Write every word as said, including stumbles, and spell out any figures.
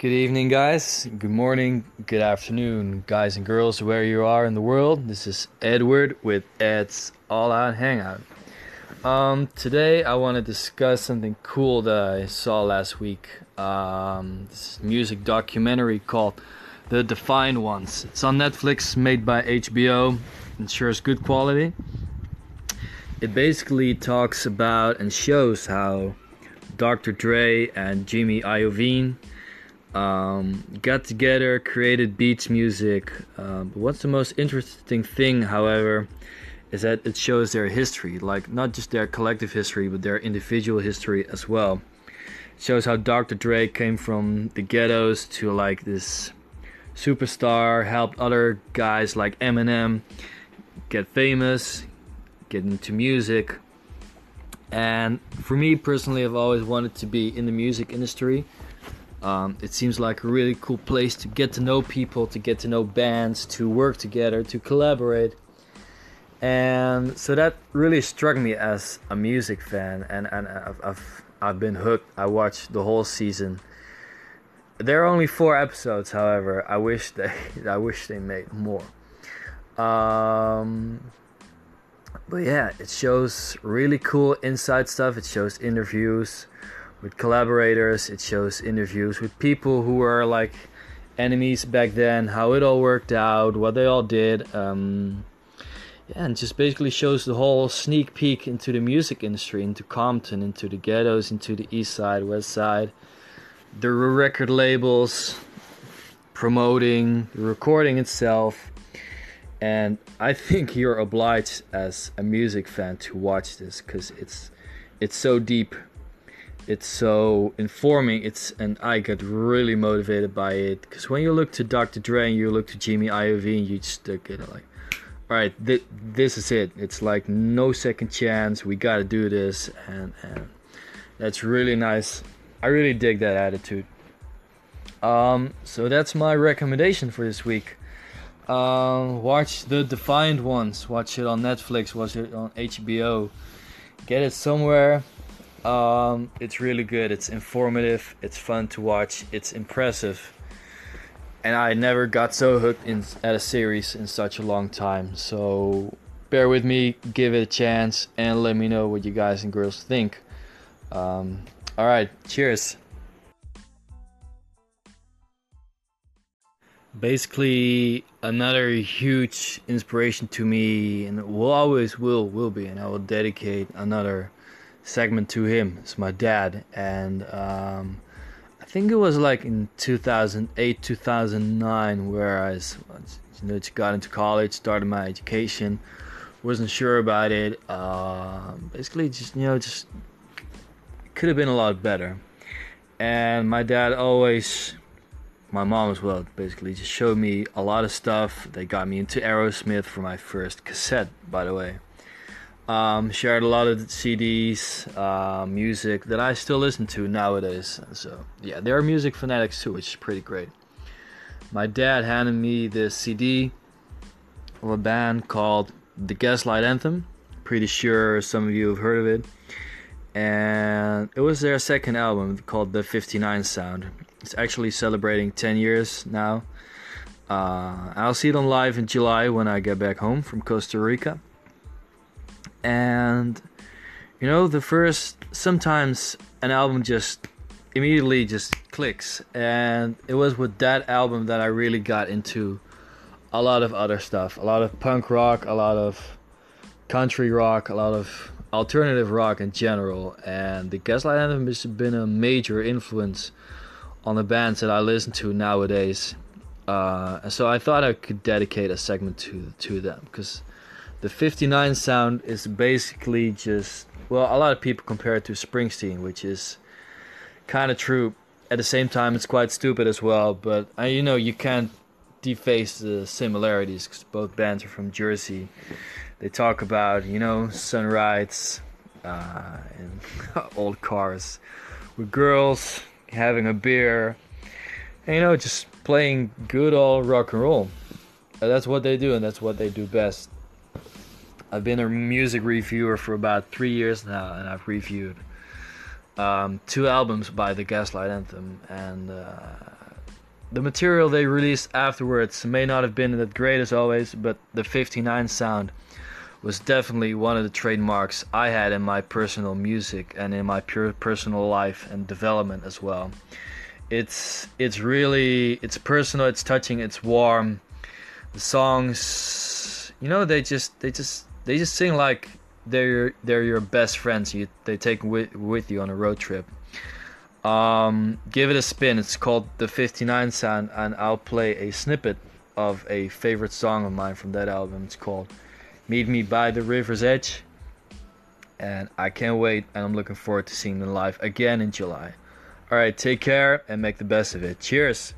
Good evening, guys. Good morning. Good afternoon, guys and girls, where you are in the world. This is Edward with Ed's All Out Hangout. Um, today I want to discuss something cool that I saw last week. Um, this music documentary called The Defiant Ones. It's on Netflix, made by H B O. Ensures good quality. It basically talks about and shows how Doctor Dre and Jimmy Iovine um, got together, created Beats Music. Uh, but what's the most interesting thing, however, is that it shows their history, like not just their collective history, but their individual history as well. It shows how Doctor Dre came from the ghettos to like this superstar, helped other guys like Eminem get famous, get into music. And for me personally, I've always wanted to be in the music industry. Um, it seems like a really cool place to get to know people, to get to know bands, to work together, to collaborate. And so that really struck me as a music fan, and, and I've, I've, I've been hooked. I watched the whole season. There are only four episodes, however. I wish they, I wish they made more. Um... But yeah, it shows really cool inside stuff. It shows interviews with collaborators. It shows interviews with people who were like enemies back then, how it all worked out, what they all did. Um, yeah, and just basically shows the whole sneak peek into the music industry, into Compton, into the ghettos, into the east side, west side. The record labels promoting the recording itself. And I think you're obliged as a music fan to watch this, because it's it's so deep, it's so informing, it's and I got really motivated by it. Because when you look to Doctor Dre and you look to Jimmy Iovine, you just look at it like, all right, th- this is it. It's like no second chance. We gotta do this, and, and that's really nice. I really dig that attitude. Um, so that's my recommendation for this week. Um, watch The Defiant Ones. Watch it on Netflix. Watch it on H B O. Get it somewhere. Um, it's really good. It's informative. It's fun to watch. It's impressive. And I never got so hooked in, at a series in such a long time. So bear with me. Give it a chance. And let me know what you guys and girls think. Um, alright. Cheers. Basically, another huge inspiration to me, and will always will will be, and I will dedicate another segment to him. It's my dad, and um, I think it was like in two thousand eight, two thousand nine, where I was, you know, just got into college, started my education, wasn't sure about it. Uh, basically, just you know, just could have been a lot better. And my dad always. My mom as well, basically just showed me a lot of stuff. They got me into Aerosmith for my first cassette, by the way. Um, shared a lot of C Ds, uh, music that I still listen to nowadays. So yeah, they're music fanatics too, which is pretty great. My dad handed me this C D of a band called The Gaslight Anthem. Pretty sure some of you have heard of it. And it was their second album called The fifty-nine Sound. It's actually celebrating ten years now. Uh, I'll see them live in July when I get back home from Costa Rica. And, you know, the first... Sometimes an album just immediately just clicks. And it was with that album that I really got into a lot of other stuff. A lot of punk rock, a lot of country rock, a lot of alternative rock in general. And the Gaslight Anthem has been a major influence on the bands that I listen to nowadays, uh, so I thought I could dedicate a segment to to them, because the fifty-nine Sound is basically just, well, a lot of people compare it to Springsteen, which is kind of true. At the same time, it's quite stupid as well, but uh, you know, you can't deface the similarities, because both bands are from Jersey. They talk about, you know, sunrise uh, and old cars with girls, having a beer, and, you know, just playing good old rock and roll. And that's what they do, and that's what they do best. I've been a music reviewer for about three years now, and I've reviewed um, two albums by The Gaslight Anthem, and uh, the material they released afterwards may not have been that great as always, but the fifty-nine sound was definitely one of the trademarks I had in my personal music and in my pure personal life and development as well. It's it's really, it's personal, it's touching, it's warm. The songs, you know, they just they just they just sing like they're they're your best friends. You they take with with you on a road trip. Um, give it a spin. It's called The fifty-nine Sound, and I'll play a snippet of a favorite song of mine from that album. It's called Meet Me by The River's Edge, and I can't wait, and I'm looking forward to seeing them live again in July. Alright, take care and make the best of it. Cheers!